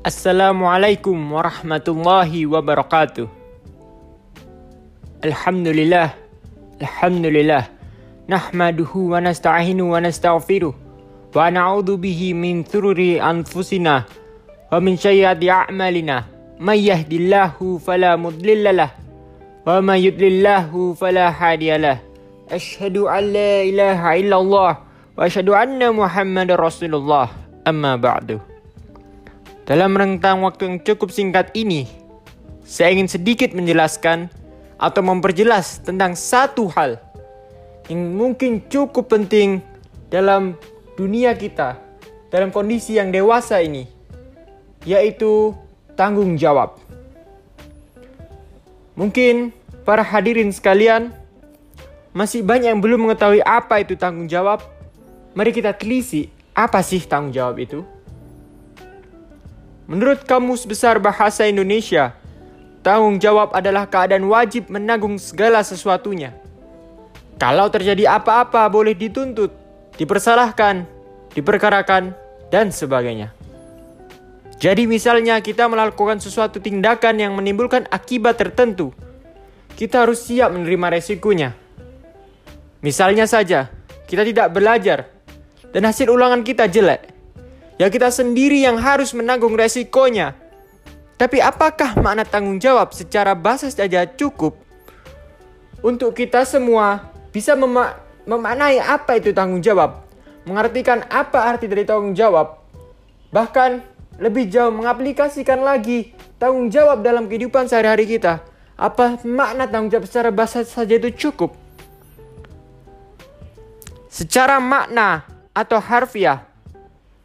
Assalamualaikum warahmatullahi wabarakatuh. Alhamdulillah, alhamdulillah. Nahmaduhu wa nasta'inu wa nastaghfiruh. Wa na'udzu bihi min syururi anfusina wa min sayyiati a'malina. May yahdihillahu fala mudhillalah wa may yudhlilhu fala hadiyalah. Asyhadu an la ilaha illallah wa asyhadu anna Muhammadar Rasulullah. Amma ba'du. Dalam rentang waktu yang cukup singkat ini, saya ingin sedikit menjelaskan atau memperjelas tentang satu hal yang mungkin cukup penting dalam dunia kita, dalam kondisi yang dewasa ini, yaitu tanggung jawab. Mungkin para hadirin sekalian masih banyak yang belum mengetahui apa itu tanggung jawab. Mari kita teliti, apa sih tanggung jawab itu? Menurut Kamus Besar Bahasa Indonesia, tanggung jawab adalah keadaan wajib menanggung segala sesuatunya. Kalau terjadi apa-apa boleh dituntut, dipersalahkan, diperkarakan, dan sebagainya. Jadi misalnya kita melakukan sesuatu tindakan yang menimbulkan akibat tertentu, kita harus siap menerima resikonya. Misalnya saja, kita tidak belajar dan hasil ulangan kita jelek. Ya, kita sendiri yang harus menanggung resikonya. Tapi apakah makna tanggung jawab secara bahasa saja cukup untuk kita semua bisa memaknai apa itu tanggung jawab, mengartikan apa arti dari tanggung jawab, bahkan lebih jauh mengaplikasikan lagi tanggung jawab dalam kehidupan sehari-hari kita. Apa makna tanggung jawab secara bahasa saja itu cukup? Secara makna atau harfiah,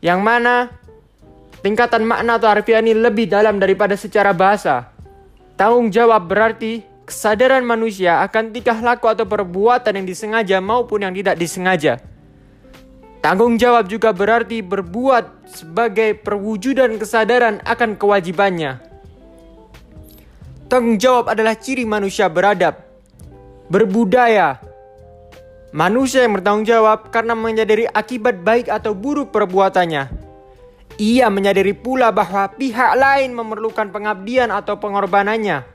yang mana tingkatan makna atau harfiah ini lebih dalam daripada secara bahasa. Tanggung jawab berarti kesadaran manusia akan tingkah laku atau perbuatan yang disengaja maupun yang tidak disengaja. Tanggung jawab juga berarti berbuat sebagai perwujudan kesadaran akan kewajibannya. Tanggung jawab adalah ciri manusia beradab, berbudaya. Manusia yang bertanggung jawab karena menyadari akibat baik atau buruk perbuatannya. Ia menyadari pula bahwa pihak lain memerlukan pengabdian atau pengorbanannya.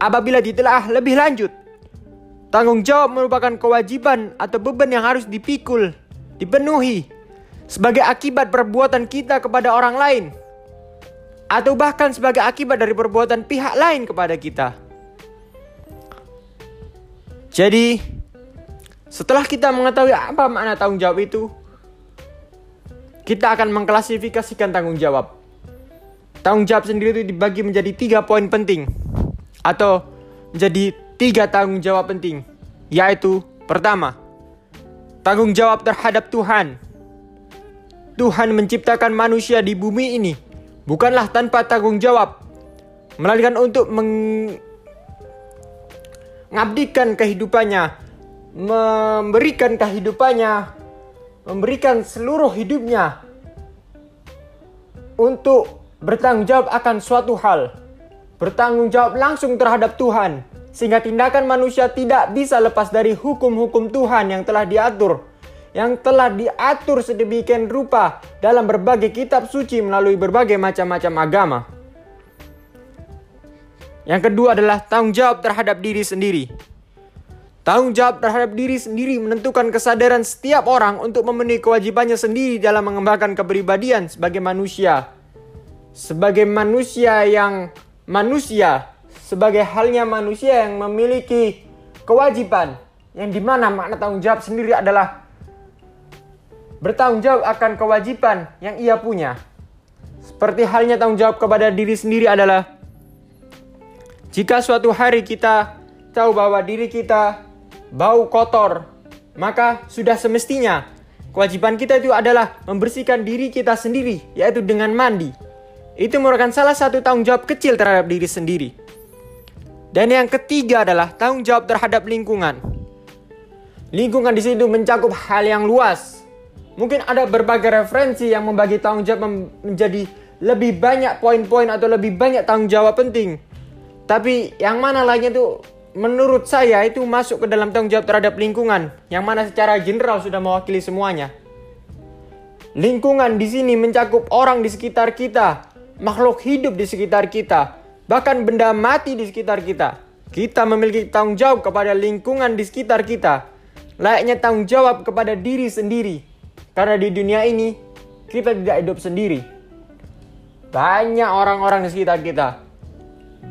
Apabila ditelaah lebih lanjut, tanggung jawab merupakan kewajiban atau beban yang harus dipikul, dipenuhi sebagai akibat perbuatan kita kepada orang lain, atau bahkan sebagai akibat dari perbuatan pihak lain kepada kita. Jadi, setelah kita mengetahui apa makna tanggung jawab itu, kita akan mengklasifikasikan tanggung jawab. Tanggung jawab sendiri itu dibagi menjadi 3 poin penting, atau menjadi 3 tanggung jawab penting, yaitu pertama, tanggung jawab terhadap Tuhan. Tuhan menciptakan manusia di bumi ini bukanlah tanpa tanggung jawab, melainkan untuk mengabdikan kehidupannya, memberikan kehidupannya, memberikan seluruh hidupnya untuk bertanggung jawab akan suatu hal, bertanggung jawab langsung terhadap Tuhan, sehingga tindakan manusia tidak bisa lepas dari hukum-hukum Tuhan yang telah diatur sedemikian rupa dalam berbagai kitab suci melalui berbagai macam-macam agama. Yang kedua adalah tanggung jawab terhadap diri sendiri. Tanggung jawab terhadap diri sendiri menentukan kesadaran setiap orang untuk memenuhi kewajibannya sendiri dalam mengembangkan kepribadian sebagai manusia. Sebagai manusia yang manusia, sebagai halnya manusia yang memiliki kewajiban, yang dimana makna tanggung jawab sendiri adalah bertanggung jawab akan kewajiban yang ia punya. Seperti halnya tanggung jawab kepada diri sendiri adalah jika suatu hari kita tahu bahwa diri kita bau kotor, maka sudah semestinya kewajiban kita itu adalah membersihkan diri kita sendiri, yaitu dengan mandi. Itu merupakan salah satu tanggung jawab kecil terhadap diri sendiri. Dan yang ketiga adalah tanggung jawab terhadap lingkungan. Lingkungan di situ mencakup hal yang luas. Mungkin ada berbagai referensi yang membagi tanggung jawab menjadi lebih banyak poin-poin atau lebih banyak tanggung jawab penting. Tapi yang mana lainnya itu menurut saya itu masuk ke dalam tanggung jawab terhadap lingkungan, yang mana secara general sudah mewakili semuanya. Lingkungan di sini mencakup orang di sekitar kita, makhluk hidup di sekitar kita, bahkan benda mati di sekitar kita. Kita memiliki tanggung jawab kepada lingkungan di sekitar kita, layaknya tanggung jawab kepada diri sendiri. Karena di dunia ini, kita tidak hidup sendiri. Banyak orang-orang di sekitar kita,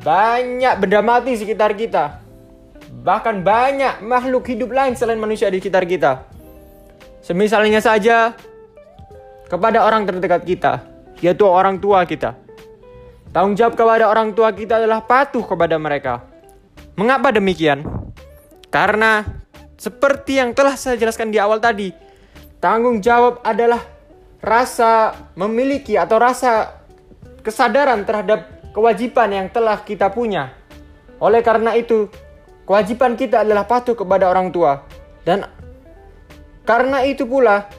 banyak benda mati di sekitar kita, bahkan banyak makhluk hidup lain selain manusia di sekitar kita. Semisalnya saja kepada orang terdekat kita, yaitu orang tua kita. Tanggung jawab kepada orang tua kita adalah patuh kepada mereka. Mengapa demikian? Karena seperti yang telah saya jelaskan di awal tadi, tanggung jawab adalah rasa memiliki atau rasa kesadaran terhadap kewajiban yang telah kita punya. Oleh karena itu, kewajiban kita adalah patuh kepada orang tua. Dan karena itu pula,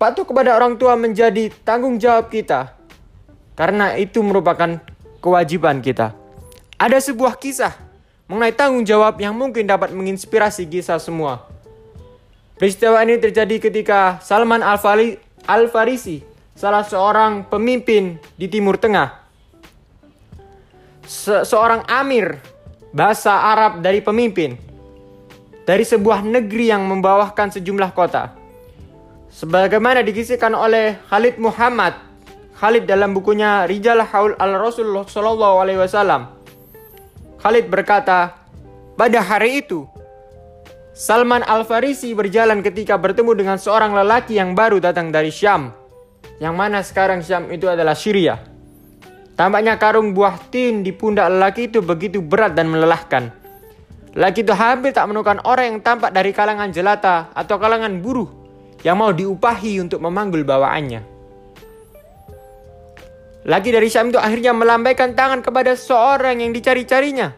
patuh kepada orang tua menjadi tanggung jawab kita, karena itu merupakan kewajiban kita. Ada sebuah kisah mengenai tanggung jawab yang mungkin dapat menginspirasi kisah semua. Peristiwa ini terjadi ketika Salman Al-Farisi, salah seorang pemimpin di Timur Tengah, seorang amir, bahasa Arab dari pemimpin, dari sebuah negeri yang membawahkan sejumlah kota. Sebagaimana dikisahkan oleh Khalid Muhammad, Khalid dalam bukunya Rijal Ha'ul Al Rasulullah Shallallahu Alaihi Wasallam, Khalid berkata, pada hari itu Salman Al-Farisi berjalan ketika bertemu dengan seorang lelaki yang baru datang dari Syam, yang mana sekarang Syam itu adalah Syria. Tampaknya karung buah tin di pundak lelaki itu begitu berat dan melelahkan. Lelaki itu hampir tak menemukan orang yang tampak dari kalangan jelata atau kalangan buruh yang mau diupahi untuk memanggul bawaannya. Laki dari Syam itu akhirnya melambaikan tangan kepada seorang yang dicari-carinya,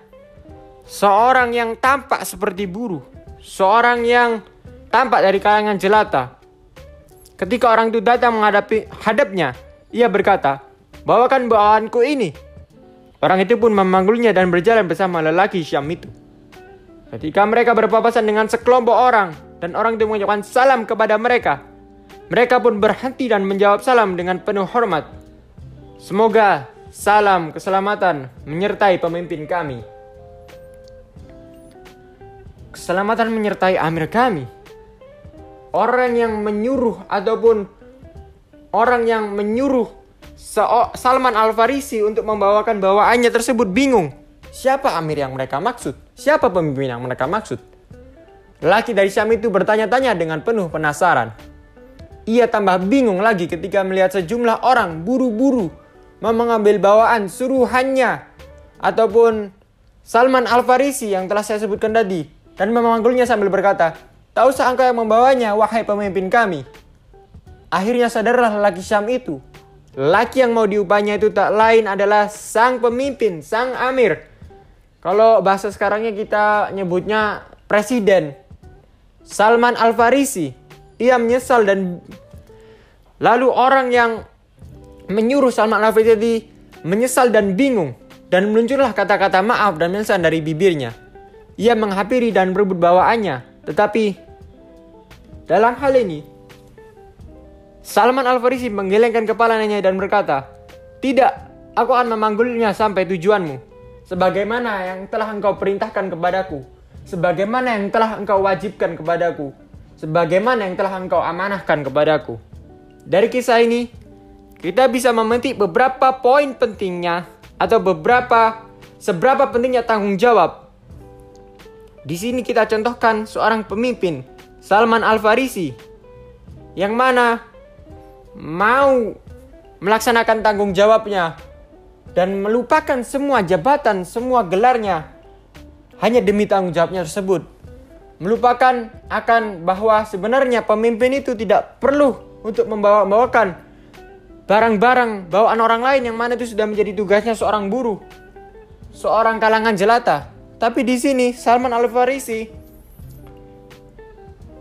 seorang yang tampak seperti buruh, seorang yang tampak dari kalangan jelata. Ketika orang itu datang menghadapnya, ia berkata, bawakan bawaanku ini. Orang itu pun memanggulnya dan berjalan bersama lelaki Syam itu. Ketika mereka berpapasan dengan sekelompok orang dan orang itu mengucapkan salam kepada mereka, mereka pun berhenti dan menjawab salam dengan penuh hormat. Semoga salam keselamatan menyertai pemimpin kami. Keselamatan menyertai amir kami. Orang yang menyuruh ataupun orang yang menyuruh Salman Al-Farisi untuk membawakan bawaannya tersebut bingung. Siapa amir yang mereka maksud? Siapa pemimpin yang mereka maksud? Lelaki dari Syam itu bertanya-tanya dengan penuh penasaran. Ia tambah bingung lagi ketika melihat sejumlah orang buru-buru mengambil bawaan suruhannya ataupun Salman Al-Farisi yang telah saya sebutkan tadi, dan memanggilnya sambil berkata, tak usah engkau yang membawanya, wahai pemimpin kami. Akhirnya sadarlah lelaki Syam itu. Lelaki yang mau diupahnya itu tak lain adalah sang pemimpin, sang amir. Kalau bahasa sekarangnya kita nyebutnya presiden. Salman Al-Farisi, ia menyesal dan lalu orang yang menyuruh Salman Al-Farisi menyesal dan bingung, dan meluncurlah kata-kata maaf dan menyesal dari bibirnya. Ia menghampiri dan berebut bawaannya, tetapi dalam hal ini Salman Al-Farisi menggelengkan kepalanya dan berkata, tidak, aku akan memanggilnya sampai tujuanmu, sebagaimana yang telah engkau perintahkan kepadaku, sebagaimana yang telah engkau wajibkan kepadaku, sebagaimana yang telah engkau amanahkan kepadaku. Dari kisah ini, kita bisa memetik beberapa poin pentingnya, atau seberapa pentingnya tanggung jawab. Di sini kita contohkan seorang pemimpin, Salman Al-Farisi, yang mana mau melaksanakan tanggung jawabnya dan melupakan semua jabatan, semua gelarnya, hanya demi tanggung jawabnya tersebut. Melupakan akan bahwa sebenarnya pemimpin itu tidak perlu untuk membawa-bawakan barang-barang bawaan orang lain, yang mana itu sudah menjadi tugasnya seorang buruh, seorang kalangan jelata. Tapi di sini Salman Al-Farisi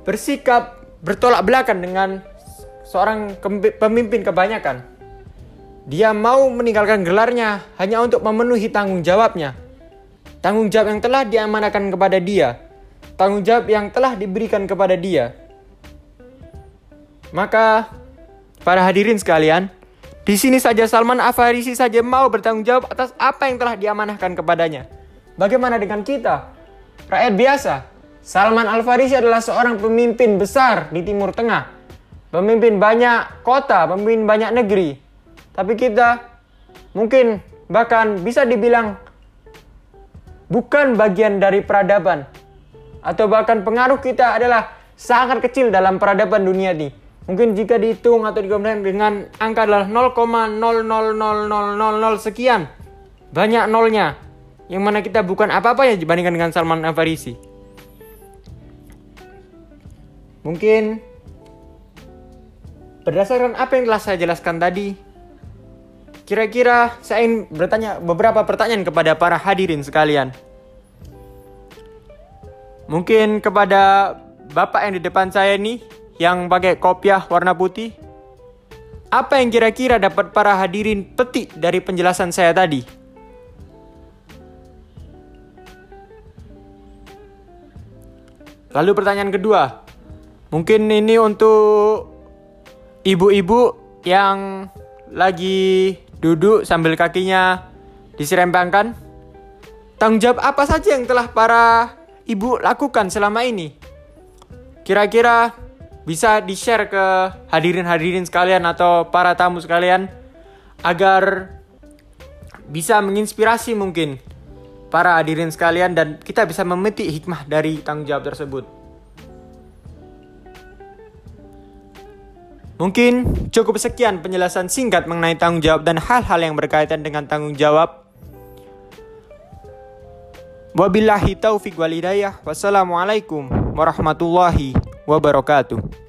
bersikap bertolak belakang dengan seorang pemimpin kebanyakan. Dia mau meninggalkan gelarnya hanya untuk memenuhi tanggung jawabnya. Tanggung jawab yang telah diamanahkan kepada dia, tanggung jawab yang telah diberikan kepada dia. Maka, para hadirin sekalian, Di sini saja Salman Al-Farisi saja mau bertanggung jawab atas apa yang telah diamanahkan kepadanya. Bagaimana dengan kita, rakyat biasa? Salman Al-Farisi adalah seorang pemimpin besar di Timur Tengah, pemimpin banyak kota, pemimpin banyak negeri. Tapi kita mungkin bahkan bisa dibilang bukan bagian dari peradaban, atau bahkan pengaruh kita adalah sangat kecil dalam peradaban dunia ini. Mungkin jika dihitung atau dikombinasikan dengan angka adalah 0,00000 sekian. Banyak nolnya. Yang mana kita bukan apa-apa ya dibandingkan dengan Salman Al-Farisi. Mungkin berdasarkan apa yang telah saya jelaskan tadi, kira-kira saya ingin bertanya beberapa pertanyaan kepada para hadirin sekalian. Mungkin kepada Bapak yang di depan saya ini, yang pakai kopiah warna putih, apa yang kira-kira dapat para hadirin petik dari penjelasan saya tadi? Lalu pertanyaan kedua, mungkin ini untuk ibu-ibu yang lagi duduk sambil kakinya diserempangkan. Tanggung jawab apa saja yang telah para ibu lakukan selama ini? Kira-kira bisa di-share ke hadirin-hadirin sekalian atau para tamu sekalian agar bisa menginspirasi mungkin para hadirin sekalian dan kita bisa memetik hikmah dari tanggung jawab tersebut. Mungkin cukup sekian penjelasan singkat mengenai tanggung jawab dan hal-hal yang berkaitan dengan tanggung jawab. Wabillahi taufiq wal hidayah. Wassalamualaikum warahmatullahi wabarakatuh.